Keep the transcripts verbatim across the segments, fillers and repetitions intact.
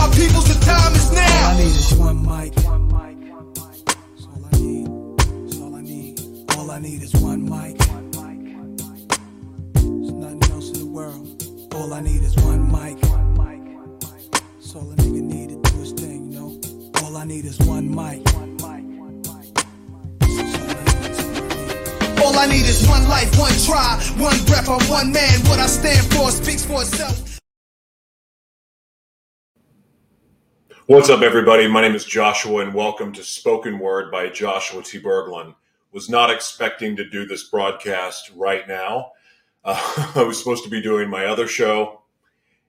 my peoples, the time is now. All I need is one mic. One mic. One mic. That's all I need. That's all I need. All I need is one mic. One mic. One mic. There's nothing else in the world. All I need is one mic. One mic. One mic. That's all a nigga need to do his thing, you know. All I need is one mic. One mic. One mic. All I need is one life, one try, one breath, I'm one man. What I stand for speaks for itself. What's up, everybody? My name is Joshua, and welcome to Spoken Word by Joshua T. Berglund. Was not expecting to do this broadcast right now. Uh, I was supposed to be doing my other show,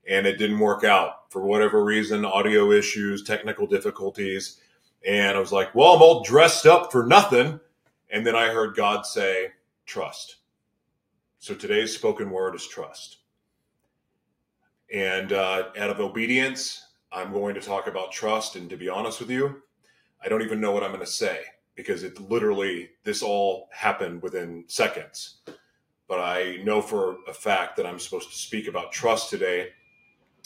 and it didn't work out. For whatever reason, audio issues, technical difficulties. And I was like, well, I'm all dressed up for nothing. And then I heard God say, trust. So today's spoken word is trust. And uh, out of obedience, I'm going to talk about trust. And to be honest with you, I don't even know what I'm going to say, because it literally, this all happened within seconds. But I know for a fact that I'm supposed to speak about trust today.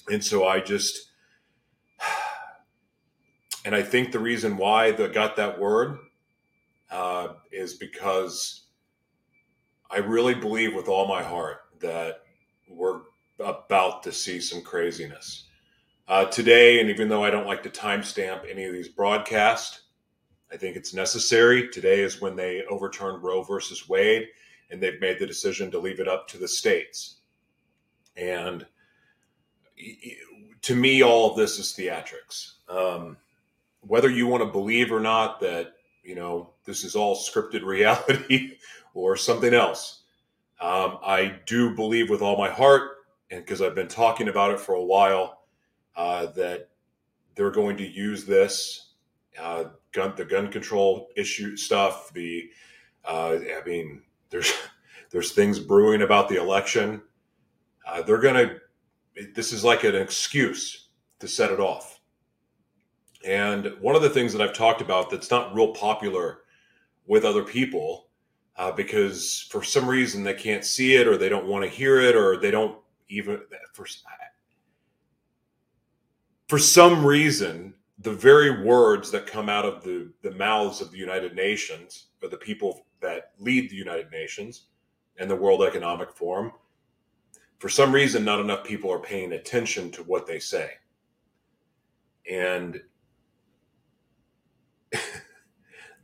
And so I just, and I think the reason why I got that word Uh, is because I really believe with all my heart that we're about to see some craziness. Uh, today, and even though I don't like to timestamp any of these broadcasts, I think it's necessary. Today is when they overturned Roe versus Wade, and they've made the decision to leave it up to the states. And to me, all of this is theatrics. Um, whether you want to believe or not that, you know, this is all scripted reality or something else. Um, I do believe with all my heart, and because I've been talking about it for a while, uh, that they're going to use this, uh, gun, the gun control issue stuff. The, uh, I mean, there's, there's things brewing about the election. Uh, they're going to, this is like an excuse to set it off. And one of the things that I've talked about that's not real popular with other people, uh, because for some reason they can't see it, or they don't want to hear it, or they don't even, for, for some reason, the very words that come out of the, the mouths of the United Nations, or the people that lead the United Nations and the World Economic Forum, for some reason, not enough people are paying attention to what they say. And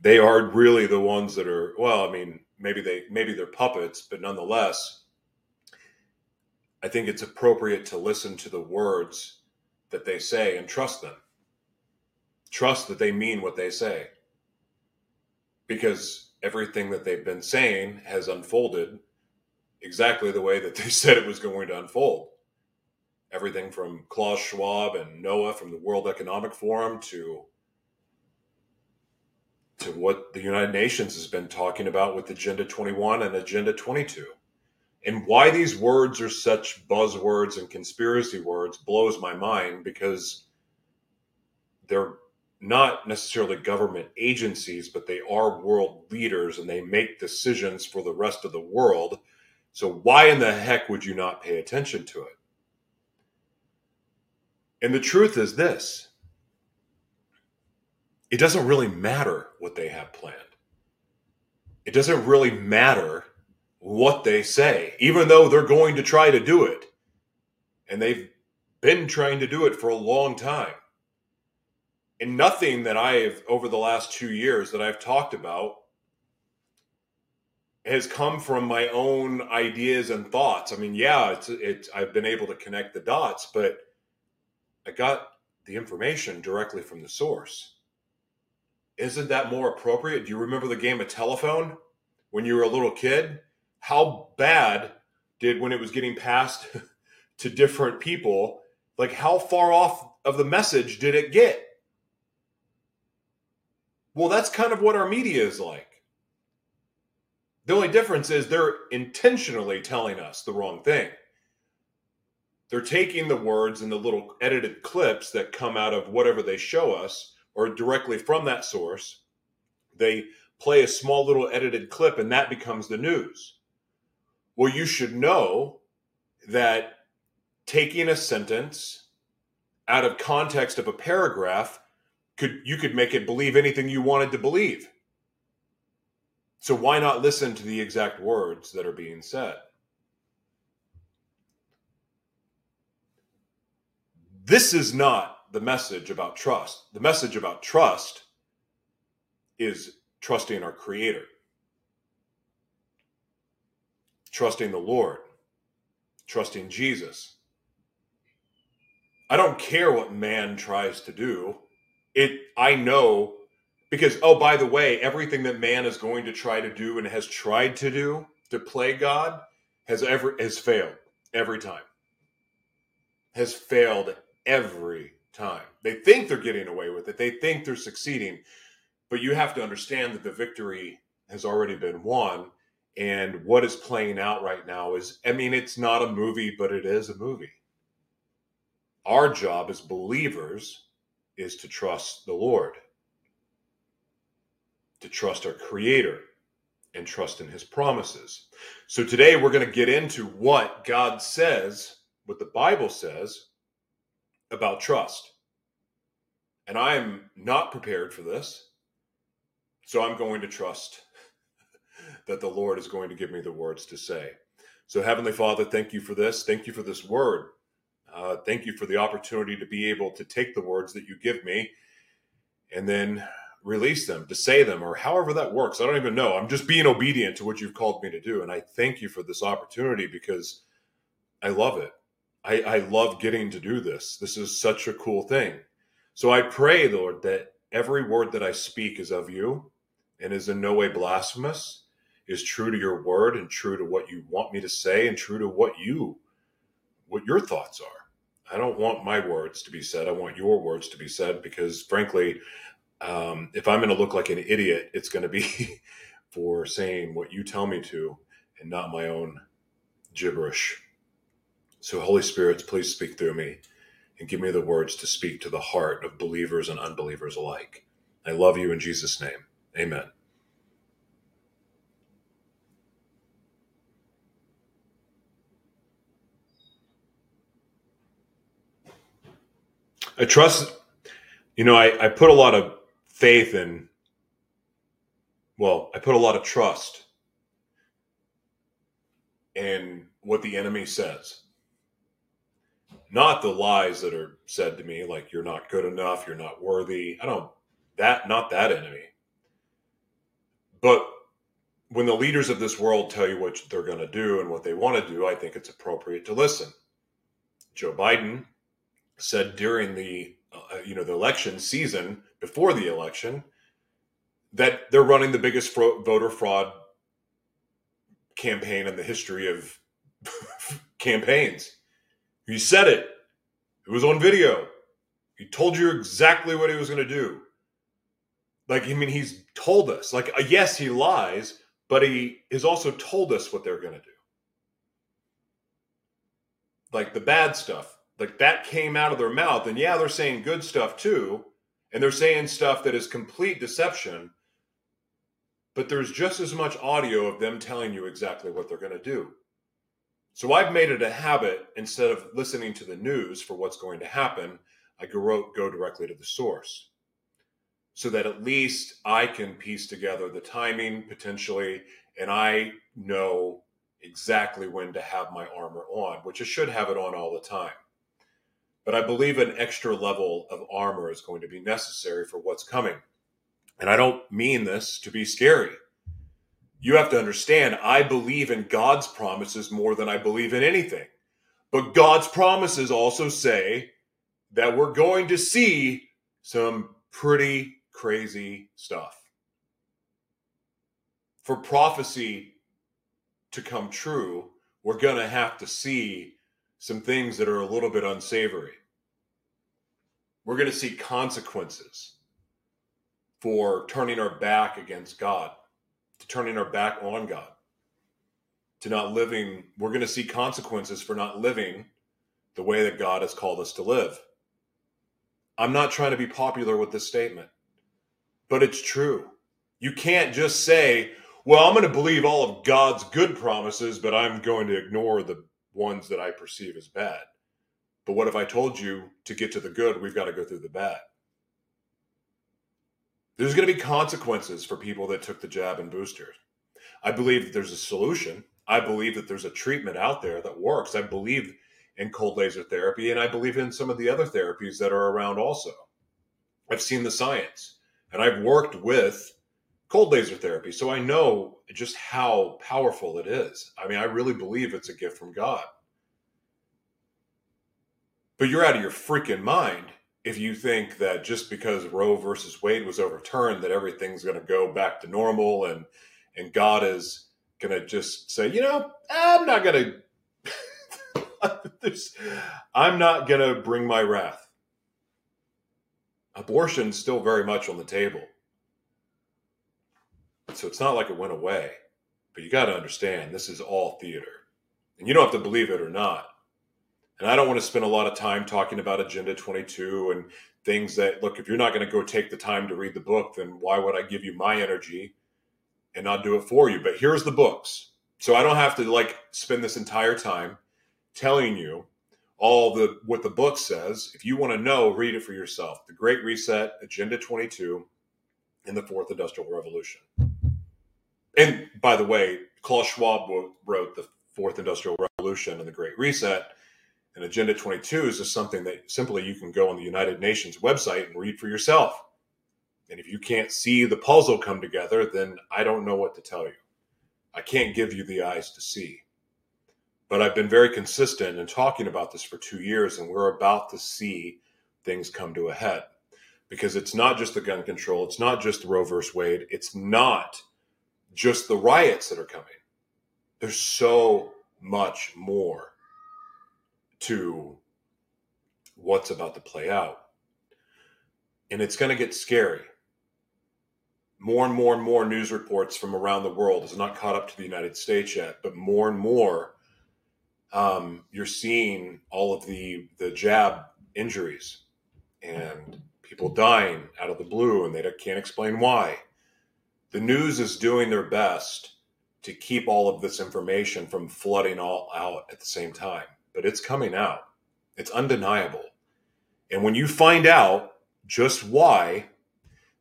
they are really the ones that are, well, I mean, maybe they, maybe they're puppets, but nonetheless, I think it's appropriate to listen to the words that they say and trust them. Trust that they mean what they say, because everything that they've been saying has unfolded exactly the way that they said it was going to unfold. Everything from Klaus Schwab and Noah from the World Economic Forum to to what the United Nations has been talking about with Agenda twenty-one and Agenda twenty-two. And why these words are such buzzwords and conspiracy words blows my mind, because they're not necessarily government agencies, but they are world leaders, and they make decisions for the rest of the world. So why in the heck would you not pay attention to it? And the truth is this. It doesn't really matter what they have planned. It doesn't really matter what they say, even though they're going to try to do it. And they've been trying to do it for a long time. And nothing that I have, over the last two years that I've talked about, has come from my own ideas and thoughts. I mean, yeah, it's, it's, I've been able to connect the dots, but I got the information directly from the source. Isn't that more appropriate? Do you remember the game of telephone when you were a little kid? How bad did, when it was getting passed to different people, like how far off of the message did it get? Well, that's kind of what our media is like. The only difference is they're intentionally telling us the wrong thing. They're taking the words and the little edited clips that come out of whatever they show us, or directly from that source, they play a small little edited clip, and that becomes the news. Well, you should know that taking a sentence out of context of a paragraph, could you could make it believe anything you wanted to believe. So why not listen to the exact words that are being said? This is not the message about trust. The message about trust is trusting our Creator, trusting the Lord, trusting Jesus. I don't care what man tries to do. It, I know, because, oh, by the way, everything that man is going to try to do and has tried to do to play God has ever has failed every time. Has failed every time. They think they're getting away with it. They think they're succeeding. But you have to understand that the victory has already been won. And what is playing out right now is, I mean, it's not a movie, but it is a movie. Our job as believers is to trust the Lord, to trust our Creator, and trust in His promises. So today we're going to get into what God says, what the Bible says about trust. And I'm not prepared for this, so I'm going to trust that the Lord is going to give me the words to say. So Heavenly Father, thank you for this. Thank you for this word. Uh, thank you for the opportunity to be able to take the words that you give me and then release them, to say them, or however that works. I don't even know. I'm just being obedient to what you've called me to do. And I thank you for this opportunity because I love it. I, I love getting to do this. This is such a cool thing. So I pray, Lord, that every word that I speak is of you and is in no way blasphemous, is true to your word and true to what you want me to say and true to what you, what your thoughts are. I don't want my words to be said. I want your words to be said because, frankly, um, if I'm going to look like an idiot, it's going to be for saying what you tell me to and not my own gibberish. So Holy Spirit, please speak through me and give me the words to speak to the heart of believers and unbelievers alike. I love you in Jesus' name. Amen. I trust, you know, I, I put a lot of faith in, well, I put a lot of trust in what the enemy says. Not the lies that are said to me, like you're not good enough, you're not worthy. I don't, that, not that enemy. But when the leaders of this world tell you what they're going to do and what they want to do, I think it's appropriate to listen. Joe Biden said during the, uh, you know, the election season, before the election, that they're running the biggest fro- voter fraud campaign in the history of campaigns. He said it. It was on video. He told you exactly what he was going to do. Like, I mean, he's told us. Like, yes, he lies, but he has also told us what they're going to do. Like, the bad stuff. Like, that came out of their mouth. And, yeah, they're saying good stuff, too. And they're saying stuff that is complete deception. But there's just as much audio of them telling you exactly what they're going to do. So I've made it a habit, instead of listening to the news for what's going to happen, I go, go directly to the source so that at least I can piece together the timing potentially, and I know exactly when to have my armor on, which I should have it on all the time. But I believe an extra level of armor is going to be necessary for what's coming. And I don't mean this to be scary. You have to understand, I believe in God's promises more than I believe in anything. But God's promises also say that we're going to see some pretty crazy stuff. For prophecy to come true, we're going to have to see some things that are a little bit unsavory. We're going to see consequences for turning our back against God. To turning our back on God, to not living, we're going to see consequences for not living the way that God has called us to live. I'm not trying to be popular with this statement, but it's true. You can't just say, well, I'm going to believe all of God's good promises, but I'm going to ignore the ones that I perceive as bad. But what if I told you to get to the good, we've got to go through the bad? There's going to be consequences for people that took the jab and boosters. I believe that there's a solution. I believe that there's a treatment out there that works. I believe in cold laser therapy, and I believe in some of the other therapies that are around also. I've seen the science, and I've worked with cold laser therapy, so I know just how powerful it is. I mean, I really believe it's a gift from God. But you're out of your freaking mind if you think that just because Roe versus Wade was overturned, that everything's going to go back to normal and and God is going to just say, you know, I'm not going to, I'm not going to bring my wrath. Abortion's still very much on the table. So it's not like it went away, but you got to understand this is all theater, and you don't have to believe it or not. And I don't want to spend a lot of time talking about Agenda twenty-two and things that, look, if you're not going to go take the time to read the book, then why would I give you my energy and not do it for you? But here's the books. So I don't have to like spend this entire time telling you all the, what the book says. If you want to know, read it for yourself. The Great Reset, Agenda twenty-two, and the Fourth Industrial Revolution. And by the way, Klaus Schwab wrote The Fourth Industrial Revolution and The Great Reset. And Agenda twenty-two is just something that simply you can go on the United Nations website and read for yourself. And if you can't see the puzzle come together, then I don't know what to tell you. I can't give you the eyes to see. But I've been very consistent in talking about this for two years, and we're about to see things come to a head. Because it's not just the gun control. It's not just the Roe versus Wade. It's not just the riots that are coming. There's so much more to what's about to play out. And it's going to get scary. More and more and more news reports from around the world. It's not caught up to the United States yet, but more and more um, you're seeing all of the, the jab injuries and people dying out of the blue, and they can't explain why. The news is doing their best to keep all of this information from flooding all out at the same time. But it's coming out. It's undeniable. And when you find out just why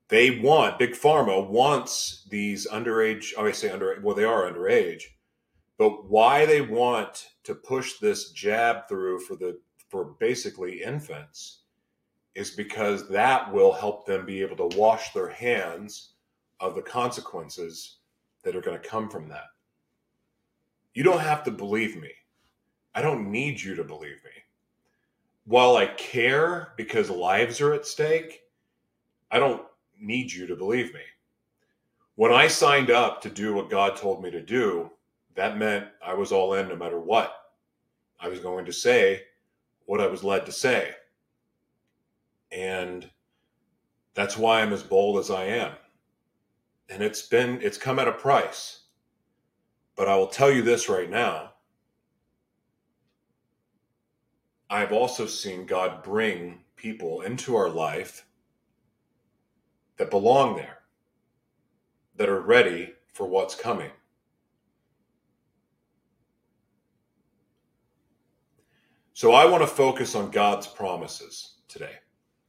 they want, Big Pharma wants these underage, I say underage, well, they are underage, but why they want to push this jab through for the for basically infants is because that will help them be able to wash their hands of the consequences that are going to come from that. You don't have to believe me. I don't need you to believe me. While I care because lives are at stake, I don't need you to believe me. When I signed up to do what God told me to do, that meant I was all in no matter what. I was going to say what I was led to say. And that's why I'm as bold as I am. And it's been, it's come at a price. But I will tell you this right now. I've also seen God bring people into our life that belong there, that are ready for what's coming. So I want to focus on God's promises today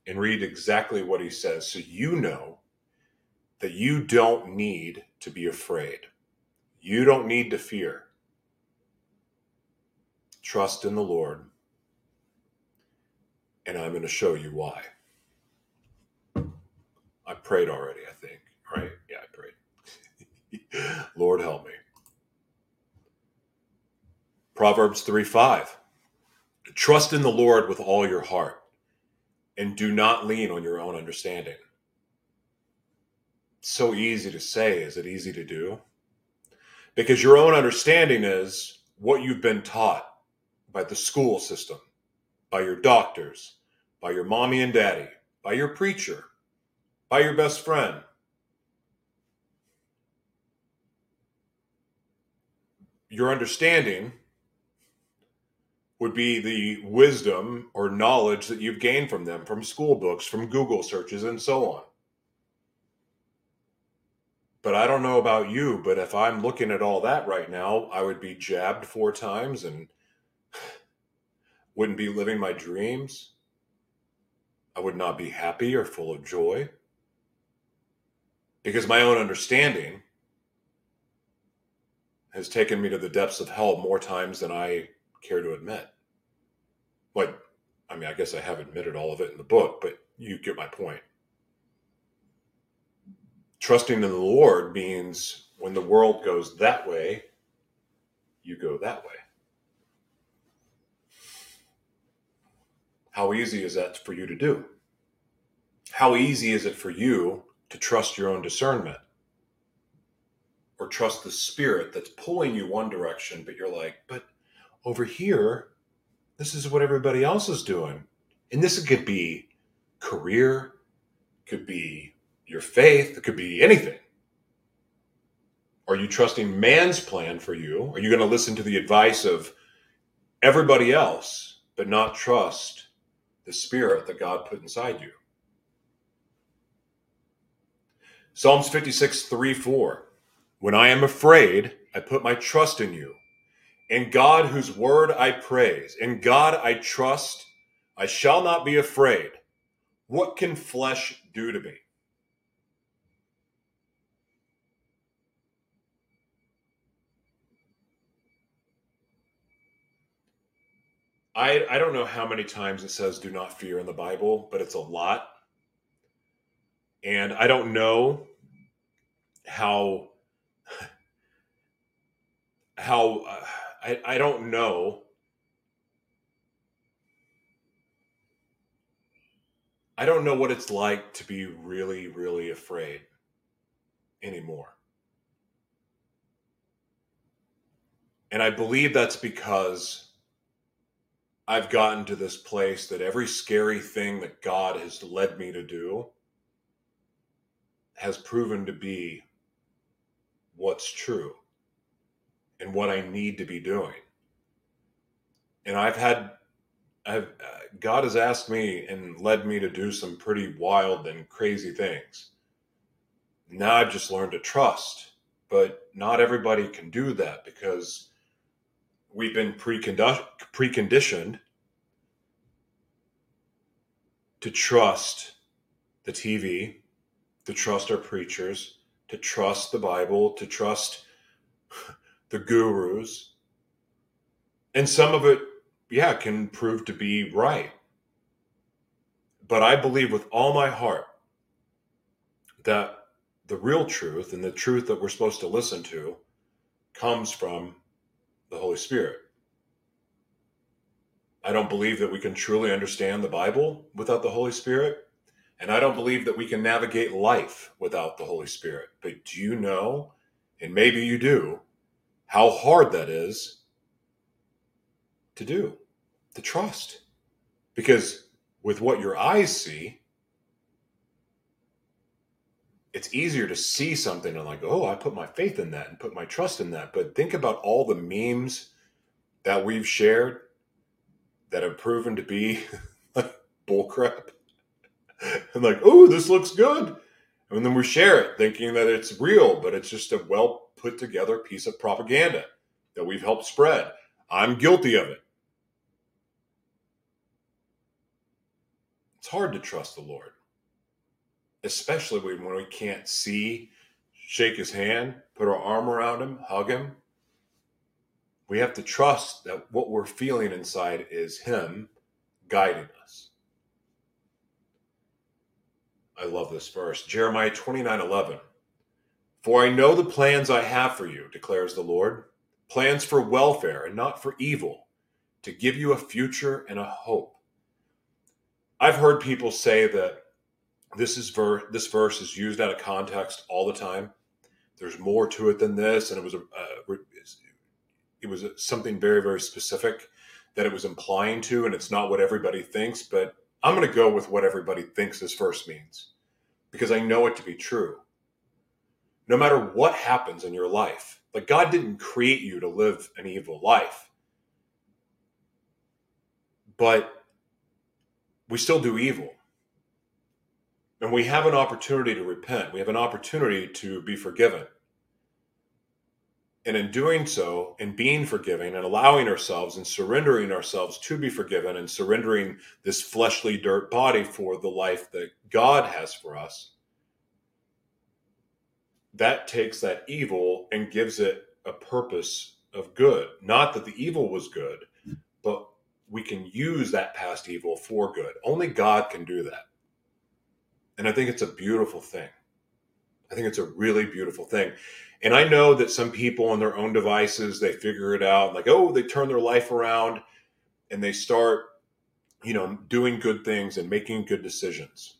and read exactly what he says so you know that you don't need to be afraid. You don't need to fear. Trust in the Lord. And I'm going to show you why. I prayed already, I think, right? Yeah, I prayed. Lord, help me. Proverbs three five. Trust in the Lord with all your heart and do not lean on your own understanding. It's so easy to say. Is it easy to do? Because your own understanding is what you've been taught by the school system, by your doctors, by your mommy and daddy, by your preacher, by your best friend. Your understanding would be the wisdom or knowledge that you've gained from them, from school books, from Google searches, and so on. But I don't know about you, but if I'm looking at all that right now, I would be jabbed four times and wouldn't be living my dreams. I would not be happy or full of joy. Because my own understanding has taken me to the depths of hell more times than I care to admit. But, I mean, I guess I have admitted all of it in the book, but you get my point. Trusting in the Lord means when the world goes that way, you go that way. How easy is that for you to do? How easy is it for you to trust your own discernment? Or trust the spirit that's pulling you one direction, but you're like, but over here, this is what everybody else is doing. And this could be career, could be your faith, it could be anything. Are you trusting man's plan for you? Are you going to listen to the advice of everybody else, but not trust the spirit that God put inside you? Psalms fifty-six, three, four. When I am afraid, I put my trust in you. In God, whose word I praise. In God, I trust. I shall not be afraid. What can flesh do to me? I, I don't know how many times it says do not fear in the Bible, but it's a lot. And I don't know how, how, uh, I, I don't know. I don't know what it's like to be really, really afraid anymore. And I believe that's because I've gotten to this place that every scary thing that God has led me to do has proven to be what's true and what I need to be doing. And I've had, I've, uh, God has asked me and led me to do some pretty wild and crazy things. Now I've just learned to trust, but not everybody can do that because we've been preconditioned to trust the T V, to trust our preachers, to trust the Bible, to trust the gurus. And some of it, yeah, can prove to be right. But I believe with all my heart that the real truth and the truth that we're supposed to listen to comes from the Holy Spirit. I don't believe that we can truly understand the Bible without the Holy Spirit. And I don't believe that we can navigate life without the Holy Spirit. But do you know, and maybe you do, how hard that is to do, to trust? Because with what your eyes see, it's easier to see something and like, oh, I put my faith in that and put my trust in that. But think about all the memes that we've shared that have proven to be like bullcrap. And like, oh, this looks good. And then we share it thinking that it's real, but it's just a well put together piece of propaganda that we've helped spread. I'm guilty of it. It's hard to trust the Lord. Especially when we can't see, shake his hand, put our arm around him, hug him. We have to trust that what we're feeling inside is him guiding us. I love this verse. Jeremiah twenty-nine, eleven. For I know the plans I have for you, declares the Lord, plans for welfare and not for evil, to give you a future and a hope. I've heard people say that This is ver- this verse is used out of context all the time. There's more to it than this, and it was a, uh, it was a, something very, very specific that it was implying to, and it's not what everybody thinks. But I'm going to go with what everybody thinks this verse means because I know it to be true. No matter what happens in your life, like God didn't create you to live an evil life, but we still do evil. And we have an opportunity to repent. We have an opportunity to be forgiven. And in doing so, and being forgiving and allowing ourselves and surrendering ourselves to be forgiven and surrendering this fleshly dirt body for the life that God has for us, that takes that evil and gives it a purpose of good. Not that the evil was good, but we can use that past evil for good. Only God can do that. And I think it's a beautiful thing. I think it's a really beautiful thing. And I know that some people on their own devices, they figure it out, like, oh, they turn their life around and they start, you know, doing good things and making good decisions.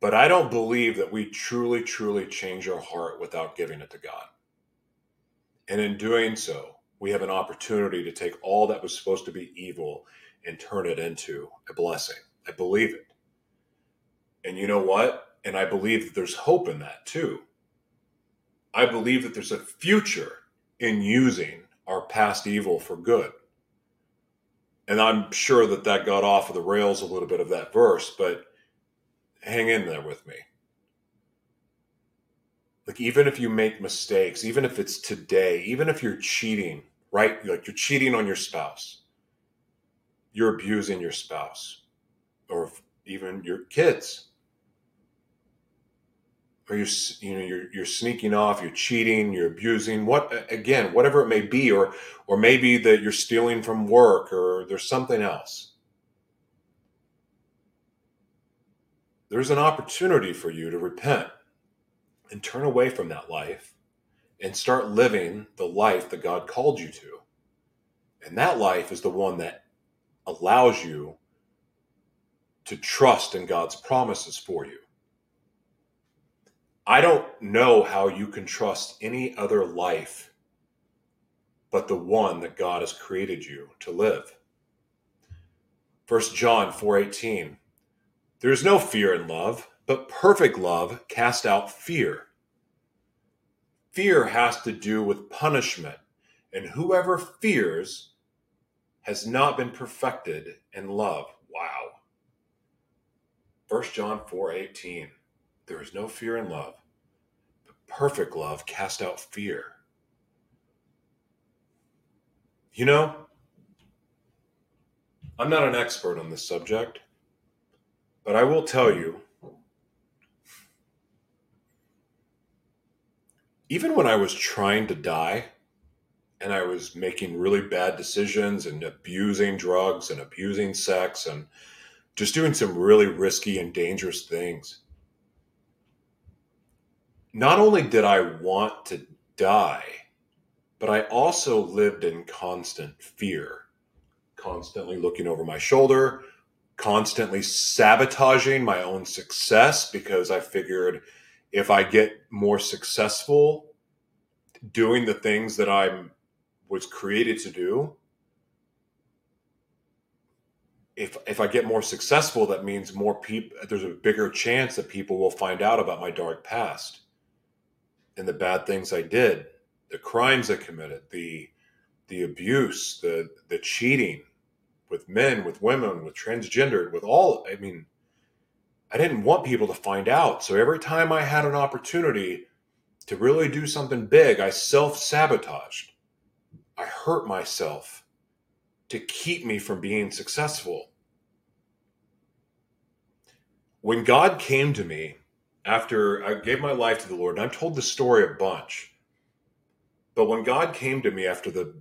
But I don't believe that we truly, truly change our heart without giving it to God. And in doing so, we have an opportunity to take all that was supposed to be evil and turn it into a blessing. I believe it. And you know what? And I believe that there's hope in that too. I believe that there's a future in using our past evil for good. And I'm sure that that got off of the rails a little bit of that verse, but hang in there with me. Like, even if you make mistakes, even if it's today, even if you're cheating, right? Like, you're cheating on your spouse, you're abusing your spouse, or even your kids. Or you're, you know, you're, you're sneaking off, you're cheating, you're abusing, what, again, whatever it may be, or, or maybe that you're stealing from work, or there's something else. There's an opportunity for you to repent and turn away from that life and start living the life that God called you to. And that life is the one that allows you to trust in God's promises for you. I don't know how you can trust any other life but the one that God has created you to live. First John four eighteen, there is no fear in love, but perfect love casts out fear. Fear has to do with punishment, and whoever fears has not been perfected in love. Wow. First John four eighteen. There is no fear in love, but perfect love casts out fear. You know, I'm not an expert on this subject, but I will tell you, even when I was trying to die and I was making really bad decisions and abusing drugs and abusing sex and just doing some really risky and dangerous things, not only did I want to die, but I also lived in constant fear, constantly looking over my shoulder, constantly sabotaging my own success because I figured if I get more successful doing the things that I was created to do, If if I get more successful, that means more people, there's a bigger chance that people will find out about my dark past and the bad things I did, the crimes I committed, the the abuse, the the cheating with men, with women, with transgendered, with all, I mean, I didn't want people to find out. So every time I had an opportunity to really do something big, I self-sabotaged. I hurt myself to keep me from being successful. When God came to me after I gave my life to the Lord, and I've told this story a bunch, but when God came to me after the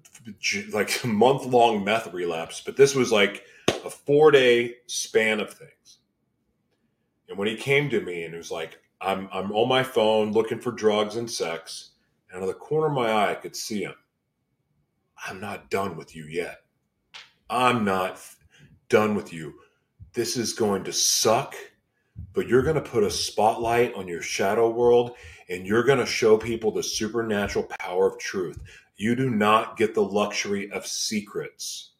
like month-long meth relapse, but this was like a four-day span of things. And when he came to me and it was like, I'm, I'm on my phone looking for drugs and sex, and out of the corner of my eye, I could see him. I'm not done with you yet. I'm not done with you. This is going to suck, but you're going to put a spotlight on your shadow world and you're going to show people the supernatural power of truth. You do not get the luxury of secrets.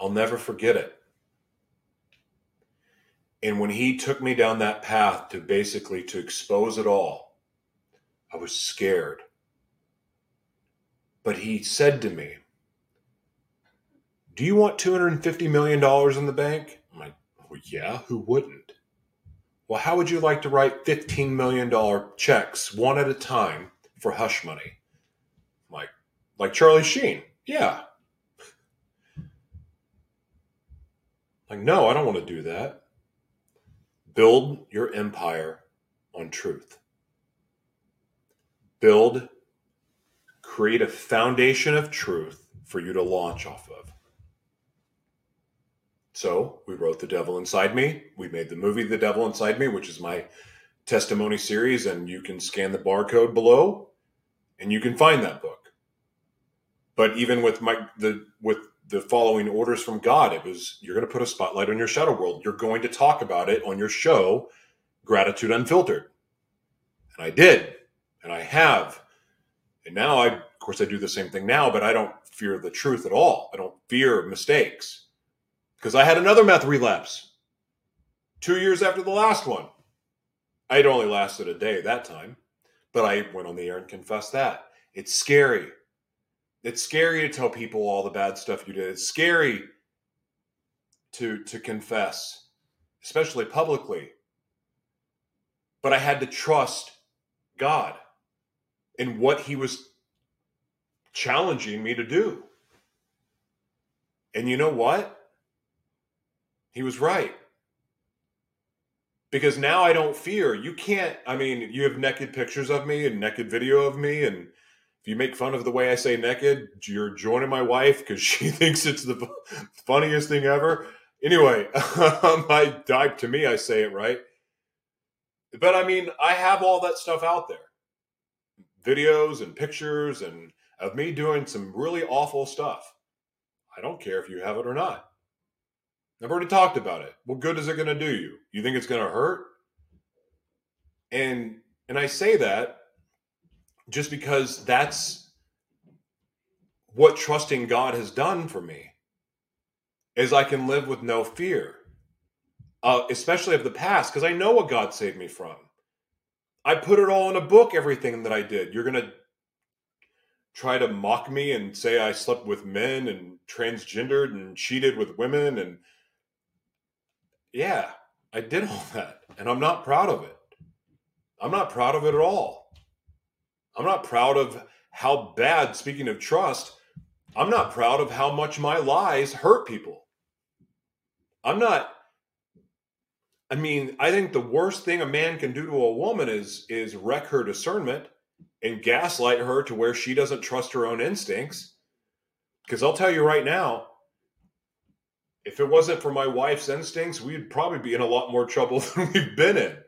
I'll never forget it. And when he took me down that path to basically to expose it all, I was scared. But he said to me, do you want two hundred fifty million dollars in the bank? I'm like, well, yeah, who wouldn't? Well, how would you like to write fifteen million dollar checks one at a time for hush money? Like, like Charlie Sheen. Yeah. Like, no, I don't want to do that. Build your empire on truth. Build, create a foundation of truth for you to launch off of. So we wrote The Devil Inside Me. We made the movie The Devil Inside Me, which is my testimony series, and you can scan the barcode below and you can find that book. But even with my the with the following orders from God, it was, you're going to put a spotlight on your shadow world. You're going to talk about it on your show, Gratitude Unfiltered. And I did, and I have. And now, I, of course, I do the same thing now, but I don't fear the truth at all. I don't fear mistakes, because I had another meth relapse two years after the last one. It only lasted a day that time, but I went on the air and confessed that. It's scary. It's scary to tell people all the bad stuff you did. It's scary to, to confess, especially publicly. But I had to trust God in what he was challenging me to do. And you know what? He was right. Because now I don't fear. You can't, I mean, you have naked pictures of me and naked video of me, and if you make fun of the way I say naked, you're joining my wife because she thinks it's the funniest thing ever. Anyway, um, I, I, to me, I say it right. But I mean, I have all that stuff out there. Videos and pictures and of me doing some really awful stuff. I don't care if you have it or not. I've already talked about it. What good is it going to do you? You think it's going to hurt? And, and I say that just because that's what trusting God has done for me, is I can live with no fear, uh, especially of the past, because I know what God saved me from. I put it all in a book, everything that I did. You're going to try to mock me and say I slept with men and transgendered and cheated with women. And yeah, I did all that, and I'm not proud of it. I'm not proud of it at all. I'm not proud of how bad, speaking of trust, I'm not proud of how much my lies hurt people. I'm not, I mean, I think the worst thing a man can do to a woman is, is wreck her discernment and gaslight her to where she doesn't trust her own instincts. Because I'll tell you right now, if it wasn't for my wife's instincts, we'd probably be in a lot more trouble than we've been in.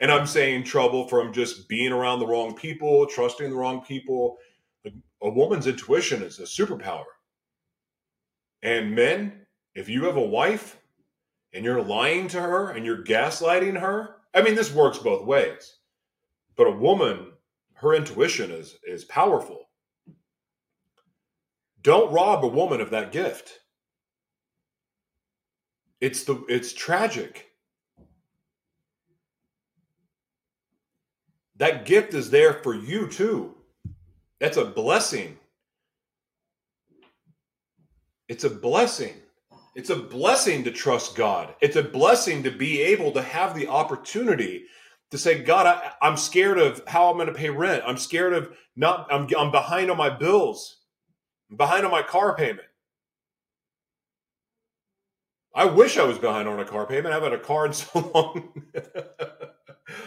And I'm saying trouble from just being around the wrong people, trusting the wrong people. A woman's intuition is a superpower. And men, if you have a wife and you're lying to her and you're gaslighting her, I mean, this works both ways. But a woman, her intuition is, is powerful. Don't rob a woman of that gift. It's the, it's tragic. That gift is there for you too. That's a blessing. It's a blessing. It's a blessing to trust God. It's a blessing to be able to have the opportunity to say, God, I, I'm scared of how I'm going to pay rent. I'm scared of not, I'm, I'm behind on my bills. I'm behind on my car payment. I wish I was behind on a car payment. I've had a car in so long.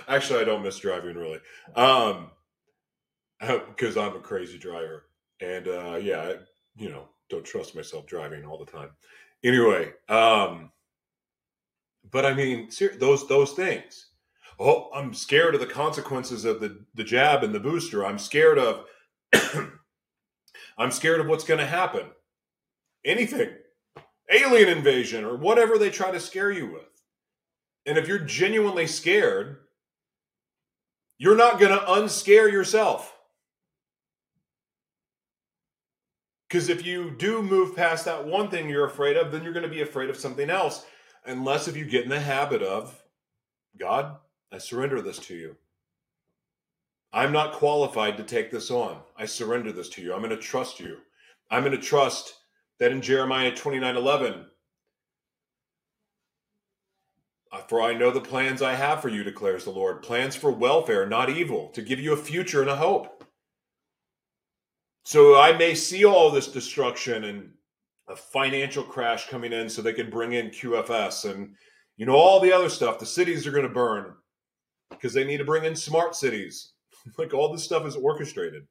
Actually, I don't miss driving, really, um, because I'm a crazy driver. And, uh, yeah, I, you know, don't trust myself driving all the time. Anyway, um, but I mean, ser- those those things. Oh, I'm scared of the consequences of the, the jab and the booster. I'm scared of, I'm scared of what's going to happen. Anything. Alien invasion or whatever they try to scare you with. And if you're genuinely scared, you're not going to unscare yourself. Because if you do move past that one thing you're afraid of, then you're going to be afraid of something else. Unless if you get in the habit of, God, I surrender this to you. I'm not qualified to take this on. I surrender this to you. I'm going to trust you. I'm going to trust that in Jeremiah twenty-nine eleven, For I know the plans I have for you, declares the Lord, plans for welfare, not evil, to give you a future and a hope. So I may see all this destruction and a financial crash coming in so they can bring in Q F S and, you know, all the other stuff. The cities are going to burn because they need to bring in smart cities. Like, all this stuff is orchestrated.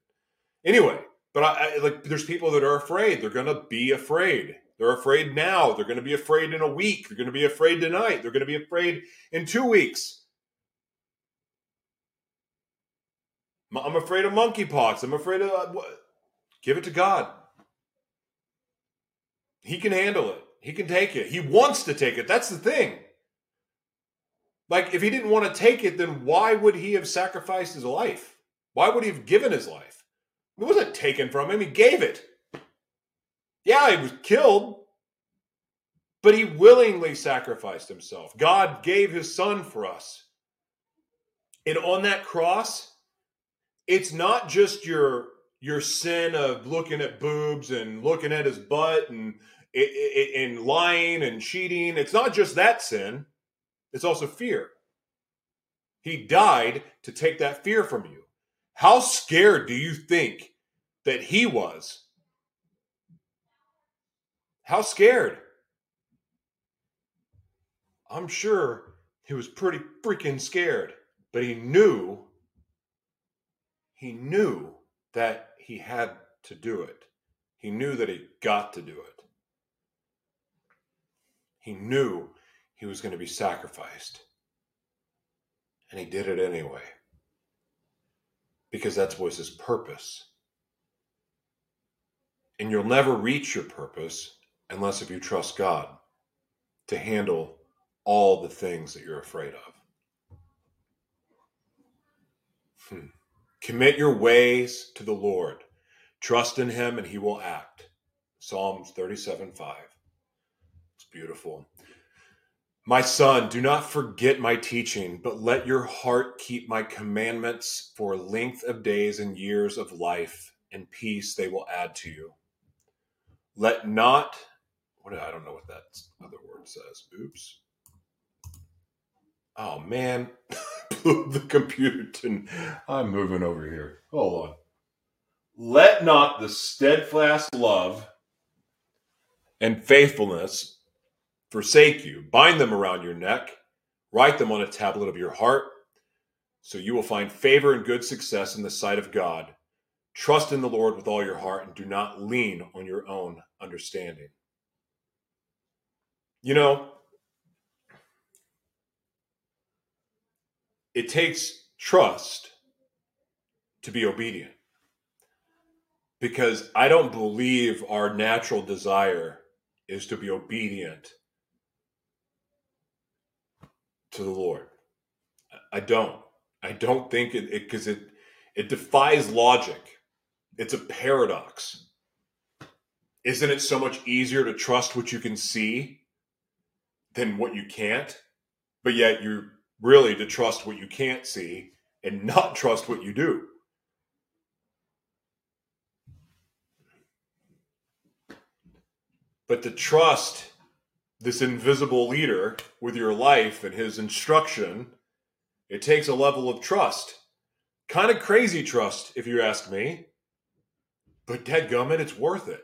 Anyway, but I, I like there's people that are afraid. They're going to be afraid. They're afraid now. They're going to be afraid in a week. They're going to be afraid tonight. They're going to be afraid in two weeks. I'm afraid of monkeypox. I'm afraid of... Uh, give it to God. He can handle it. He can take it. He wants to take it. That's the thing. Like, if he didn't want to take it, then why would he have sacrificed his life? Why would he have given his life? It wasn't taken from him. He gave it. Yeah, he was killed, but he willingly sacrificed himself. God gave his son for us. And on that cross, it's not just your, your sin of looking at boobs and looking at his butt and, and lying and cheating. It's not just that sin. It's also fear. He died to take that fear from you. How scared do you think that he was? How scared? I'm sure he was pretty freaking scared, but he knew, he knew that he had to do it. He knew that he got to do it. He knew he was going to be sacrificed. And he did it anyway. Because that was his purpose. And you'll never reach your purpose unless if you trust God to handle all the things that you're afraid of. Hmm. Commit your ways to the Lord. Trust in him and he will act. Psalms thirty-seven five. It's beautiful. My son, do not forget my teaching, but let your heart keep my commandments for length of days and years of life and peace they will add to you. Let not... What, I don't know what that other word says. Oops. Oh, man. The computer. Didn't, I'm moving over here. Hold on. Let not the steadfast love and faithfulness forsake you. Bind them around your neck. Write them on a tablet of your heart, so you will find favor and good success in the sight of God. Trust in the Lord with all your heart and do not lean on your own understanding. You know, it takes trust to be obedient, because I don't believe our natural desire is to be obedient to the Lord. I don't. I don't think it, because it, it, it defies logic. It's a paradox. Isn't it so much easier to trust what you can see than what you can't? But yet you're really to trust what you can't see and not trust what you do. But to trust this invisible leader with your life and his instruction, it takes a level of trust. Kind of crazy trust, if you ask me. But dadgummit, it's worth it.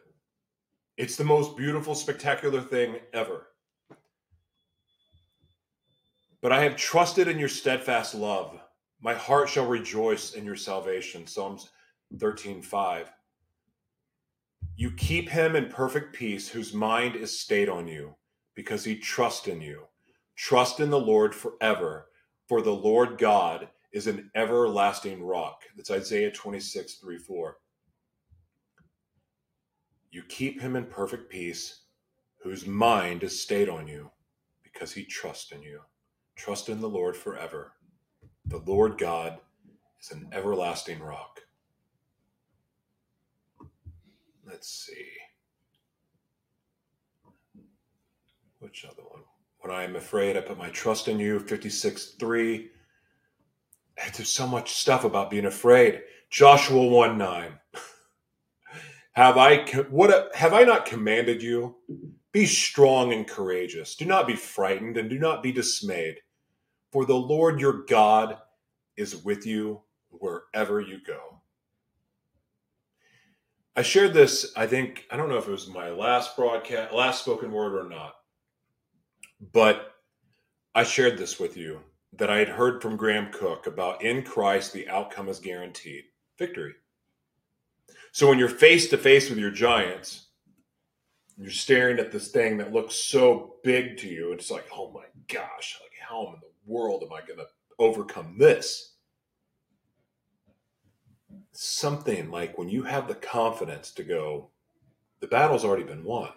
It's the most beautiful, spectacular thing ever. But I have trusted in your steadfast love. My heart shall rejoice in your salvation. Psalms thirteen five. You keep him in perfect peace, whose mind is stayed on you, because he trusts in you. Trust in the Lord forever, for the Lord God is an everlasting rock. That's Isaiah twenty-six three four. You keep him in perfect peace, whose mind is stayed on you, because he trusts in you. Trust in the Lord forever. The Lord God is an everlasting rock. Let's see. Which other one? When I am afraid, I put my trust in you. fifty-six three. There's so much stuff about being afraid. Joshua one nine. Have I, what, have I not commanded you? Be strong and courageous. Do not be frightened and do not be dismayed. For the Lord your God is with you wherever you go. I shared this, I think, I don't know if it was my last broadcast, last spoken word or not, but I shared this with you, that I had heard from Graham Cook about in Christ, the outcome is guaranteed, victory. So when you're face to face with your giants, you're staring at this thing that looks so big to you. It's like, oh my gosh, like how in the world am I going to overcome this? Something like when you have the confidence to go, the battle's already been won.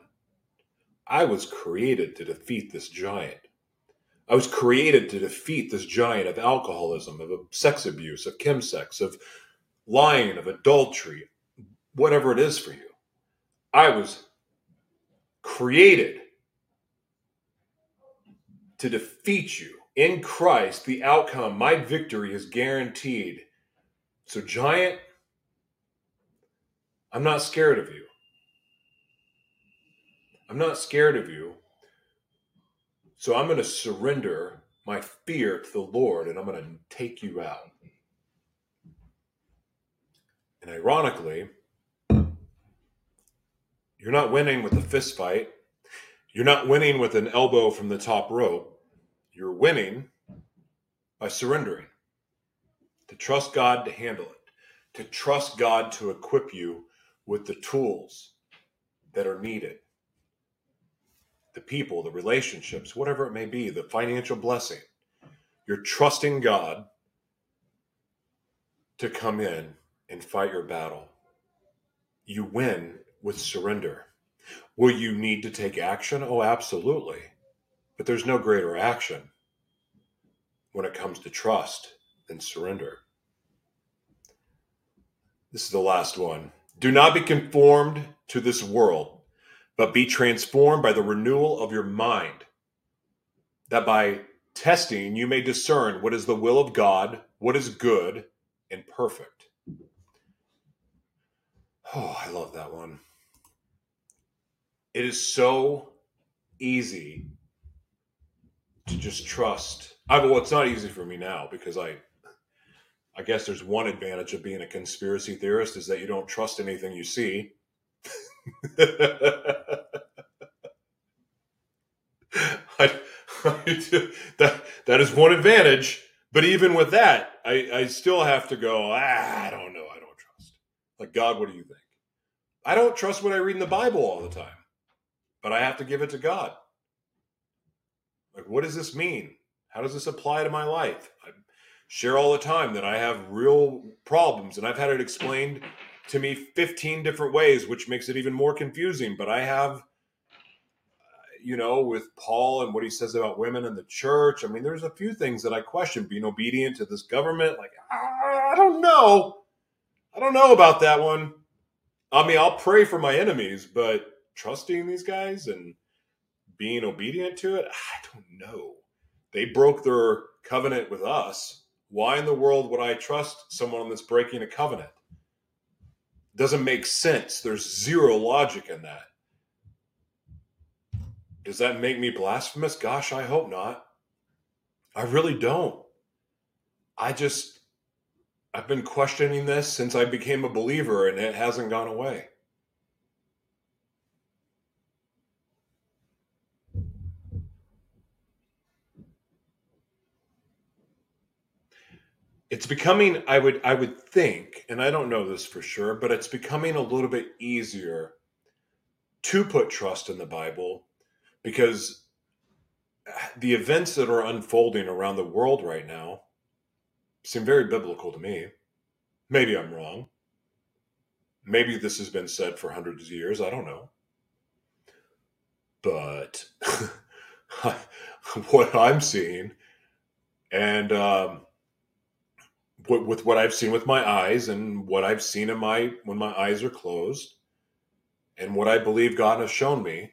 I was created to defeat this giant. I was created to defeat this giant of alcoholism, of sex abuse, of chemsex, of lying, of adultery, whatever it is for you. I was created to defeat you. In Christ, the outcome, my victory is guaranteed. So giant, I'm not scared of you. I'm not scared of you. So I'm going to surrender my fear to the Lord and I'm going to take you out. And ironically, you're not winning with a fist fight. You're not winning with an elbow from the top rope. You're winning by surrendering. To trust God to handle it, to trust God to equip you with the tools that are needed, the people, the relationships, whatever it may be, the financial blessing. You're trusting God to come in and fight your battle. You win with surrender. Will you need to take action? Oh, absolutely. But there's no greater action when it comes to trust and surrender. This is the last one. Do not be conformed to this world, but be transformed by the renewal of your mind, that by testing you may discern what is the will of God, what is good and perfect. Oh, I love that one. It is so easy to just trust. I well, it's not easy for me now because I I guess there's one advantage of being a conspiracy theorist is that you don't trust anything you see. I, I, that, that is one advantage. But even with that, I, I still have to go, ah, I don't know. I don't trust. Like, God, what do you think? I don't trust what I read in the Bible all the time, but I have to give it to God. Like, what does this mean? How does this apply to my life? I share all the time that I have real problems, and I've had it explained to me fifteen different ways, which makes it even more confusing. But I have, you know, with Paul and what he says about women in the church, I mean, there's a few things that I question. Being obedient to this government, like, I don't know. I don't know about that one. I mean, I'll pray for my enemies, but trusting these guys and being obedient to it, I don't know. They broke their covenant with us. Why in the world would I trust someone that's breaking a covenant? Doesn't make sense. There's zero logic in that. Does that make me blasphemous? Gosh, I hope not. I really don't. I just, I've been questioning this since I became a believer and it hasn't gone away. It's becoming, I would, I would think, and I don't know this for sure, but it's becoming a little bit easier to put trust in the Bible because the events that are unfolding around the world right now seem very biblical to me. Maybe I'm wrong. Maybe this has been said for hundreds of years. I don't know. But what I'm seeing and, um, with what I've seen with my eyes and what I've seen in my, when my eyes are closed and what I believe God has shown me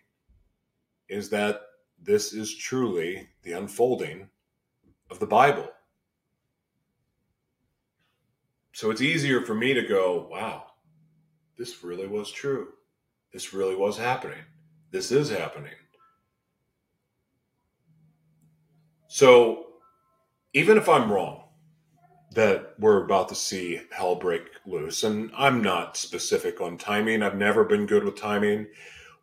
is that this is truly the unfolding of the Bible. So it's easier for me to go, wow, this really was true. This really was happening. this is happening. So even if I'm wrong that we're about to see hell break loose, and I'm not specific on timing, I've never been good with timing.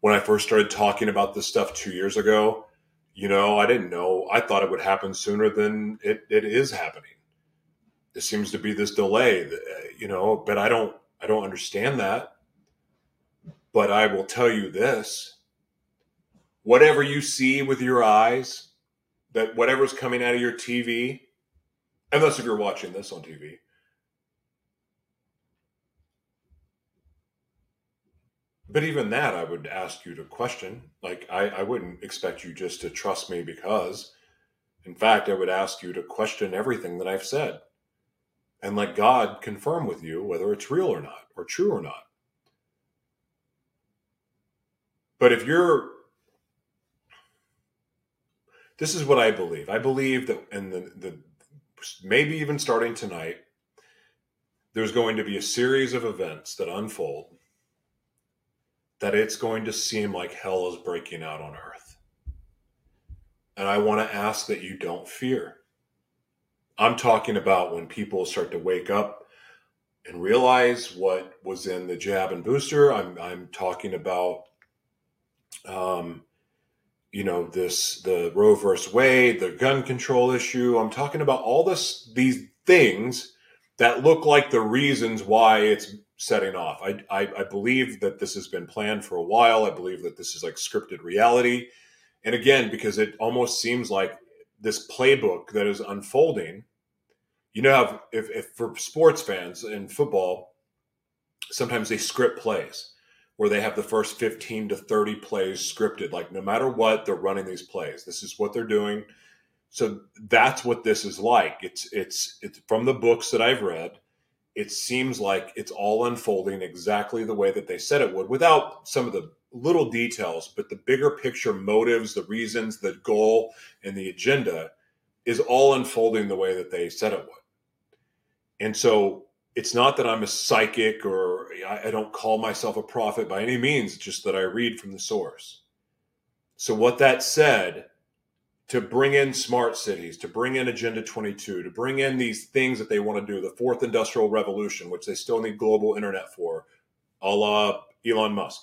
When I first started talking about this stuff two years ago, you know, I didn't know. I thought it would happen sooner than it, it is happening. There seems to be this delay, that, you know, but I don't, I don't understand that. But I will tell you this, whatever you see with your eyes, that whatever's coming out of your T V, unless if you're watching this on T V, but even that, I would ask you to question. Like, I, I wouldn't expect you just to trust me because, in fact, I would ask you to question everything that I've said and let God confirm with you whether it's real or not, or true or not. But if you're, this is what I believe. I believe that in the, the maybe even starting tonight, there's going to be a series of events that unfold that it's going to seem like hell is breaking out on earth. And I want to ask that you don't fear. I'm talking about when people start to wake up and realize what was in the jab and booster. I'm, I'm talking about, um, you know, this, the Roe versus Wade, the gun control issue. I'm talking about all this, these things that look like the reasons why it's setting off. I, I I believe that this has been planned for a while. I believe that this is like scripted reality. And again, because it almost seems like this playbook that is unfolding, you know, if, if for sports fans in football, sometimes they script plays where they have the first fifteen to thirty plays scripted. Like no matter what, they're running these plays. This is what they're doing. So that's what this is like. It's, it's, it's from the books that I've read. It seems like it's all unfolding exactly the way that they said it would, without some of the little details, but the bigger picture motives, the reasons, the goal, and the agenda is all unfolding the way that they said it would. And so it's not that I'm a psychic or I don't call myself a prophet by any means, it's just that I read from the source. So what that said, to bring in smart cities, to bring in Agenda twenty-two, to bring in these things that they want to do, the Fourth Industrial Revolution, which they still need global internet for, a la Elon Musk.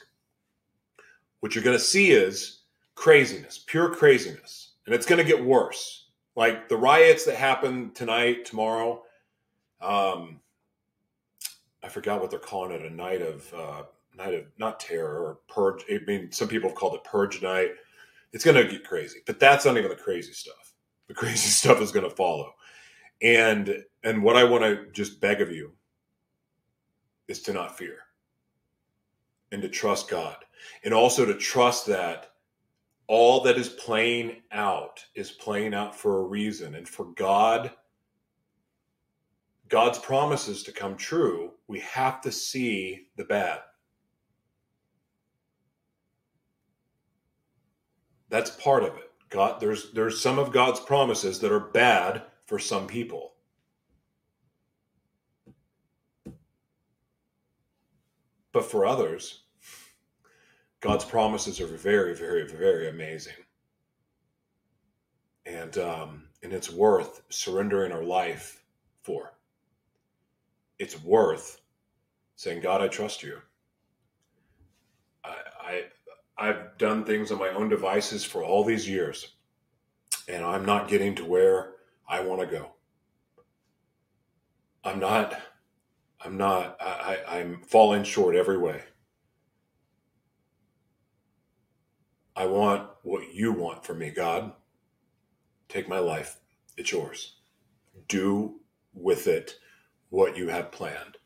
What you're going to see is craziness, pure craziness. And it's going to get worse. Like the riots that happen tonight, tomorrow, um, I forgot what they're calling it, a night of, uh, night of not terror or purge. I mean, some people have called it purge night. It's going to get crazy, but that's not even the crazy stuff. The crazy stuff is going to follow. And, and what I want to just beg of you is to not fear and to trust God, and also to trust that all that is playing out is playing out for a reason. And for God, God's promises to come true, we have to see the bad. That's part of it. God, there's there's some of God's promises that are bad for some people. But for others, God's promises are very, very, very amazing. And, um, and it's worth surrendering our life for. It's worth saying, God, I trust you. I... I I've done things on my own devices for all these years, and I'm not getting to where I want to go. I'm not, I'm not, I, I, I'm falling short every way. I want what you want from me, God. Take my life. It's yours. Do with it what you have planned.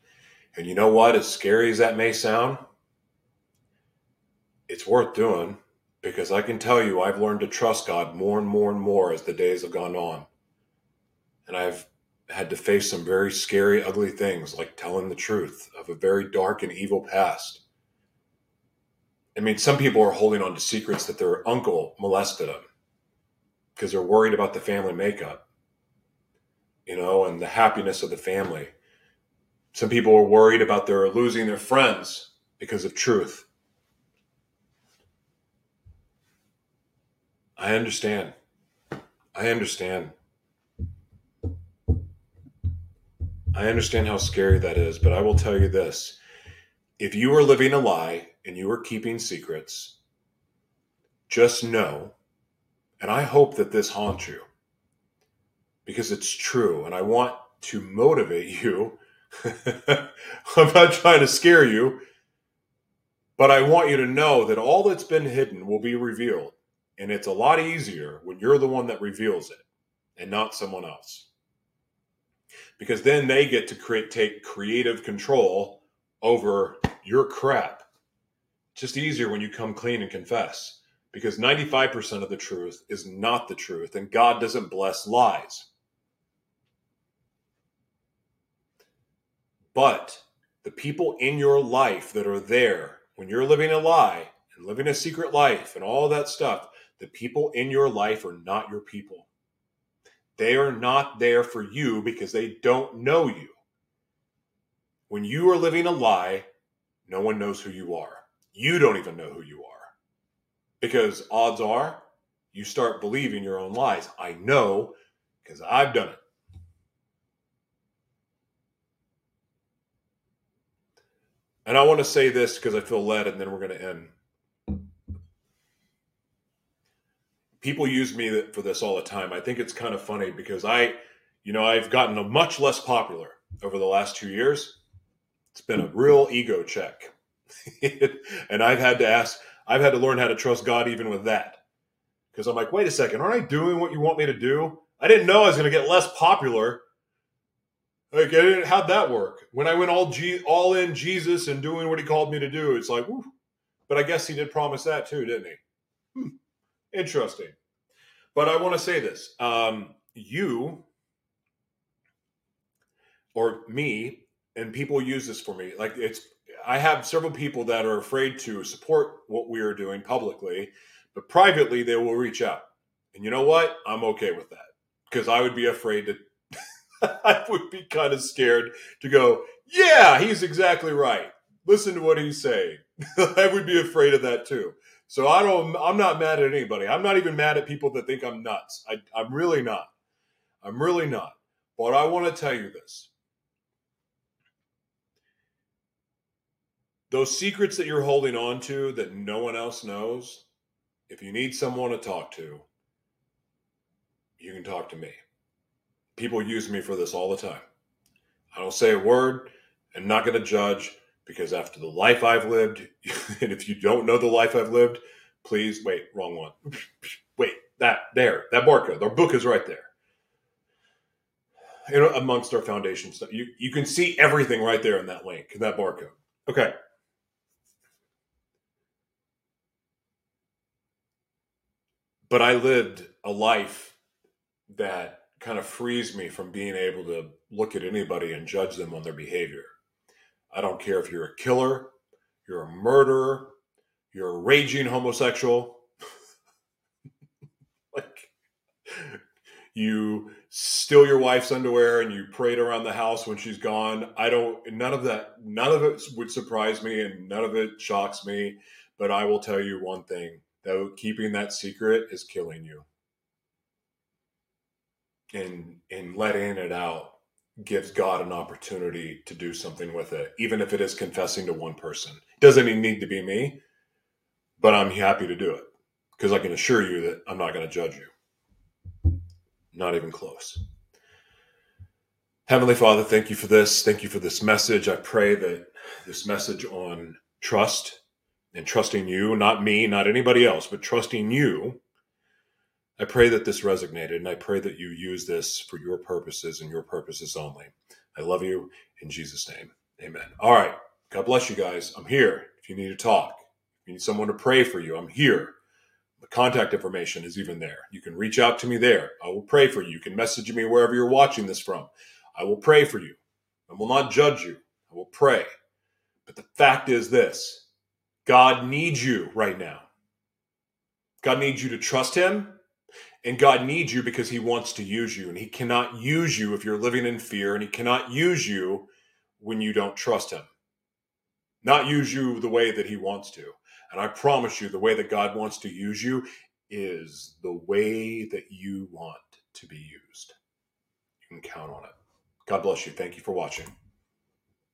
And you know what? As scary as that may sound, it's worth doing, because I can tell you I've learned to trust God more and more and more as the days have gone on. And I've had to face some very scary, ugly things, like telling the truth of a very dark and evil past. I mean, some people are holding on to secrets that their uncle molested them because they're worried about the family makeup, you know, and the happiness of the family. Some people are worried about their losing their friends because of truth. I understand. I understand. I understand how scary that is, but I will tell you this. If you are living a lie and you are keeping secrets, just know, and I hope that this haunts you, because it's true, and I want to motivate you. I'm not trying to scare you, but I want you to know that all that's been hidden will be revealed, and it's a lot easier when you're the one that reveals it and not someone else, because then they get to create, take creative control over your crap. It's just easier when you come clean and confess, because ninety-five percent of the truth is not the truth, and God doesn't bless lies. But the people in your life that are there when you're living a lie and living a secret life and all that stuff, the people in your life are not your people. They are not there for you because they don't know you. When you are living a lie, no one knows who you are. You don't even know who you are. Because odds are, you start believing your own lies. I know, because I've done it. And I want to say this because I feel led, and then we're going to end. People use me for this all the time. I think it's kind of funny because I, you know, I've gotten much less popular over the last two years. It's been a real ego check. And I've had to ask... I've had to learn how to trust God even with that. Because I'm like, wait a second, aren't I doing what you want me to do? I didn't know I was going to get less popular. Like, I didn't, how'd that work? When I went all G, all in Jesus and doing what he called me to do, it's like, whew. But I guess he did promise that too, didn't he? Hmm. Interesting. But I want to say this. Um, you, or me, and people use this for me, like it's, I have several people that are afraid to support what we are doing publicly, but privately they will reach out. And you know what? I'm okay with that, because I would be afraid to, I would be kind of scared to go, yeah, he's exactly right. Listen to what he's saying. I would be afraid of that too. So I don't, I'm not mad at anybody. I'm not even mad at people that think I'm nuts. I, I'm really not. I'm really not. But I want to tell you this. Those secrets that you're holding on to that no one else knows, if you need someone to talk to, you can talk to me. People use me for this all the time. I don't say a word. I'm not going to judge, because after the life I've lived, and if you don't know the life I've lived, please, wait, wrong one. Wait, that, there, that barcode, our book is right there. You know, amongst our foundation stuff, you, you can see everything right there in that link, in that barcode. Okay. But I lived a life that kind of frees me from being able to look at anybody and judge them on their behavior. I don't care if you're a killer, you're a murderer, you're a raging homosexual, like you steal your wife's underwear and you parade around the house when she's gone. I don't, none of that, none of it would surprise me and none of it shocks me. But I will tell you one thing. Though keeping that secret is killing you. And, and letting it out gives God an opportunity to do something with it, even if it is confessing to one person. It doesn't even need to be me, but I'm happy to do it because I can assure you that I'm not going to judge you. Not even close. Heavenly Father, thank you for this. Thank you for this message. I pray that this message on trust and trusting you, not me, not anybody else, but trusting you, I pray that this resonated, and I pray that you use this for your purposes and your purposes only. I love you. In Jesus' name, amen. All right. God bless you guys. I'm here. If you need to talk, if you need someone to pray for you, I'm here. The contact information is even there. You can reach out to me there. I will pray for you. You can message me wherever you're watching this from. I will pray for you. I will not judge you. I will pray. But the fact is this. God needs you right now. God needs you to trust him, and God needs you because he wants to use you, and he cannot use you if you're living in fear, and he cannot use you when you don't trust him. Not use you the way that he wants to. And I promise you, the way that God wants to use you is the way that you want to be used. You can count on it. God bless you. Thank you for watching.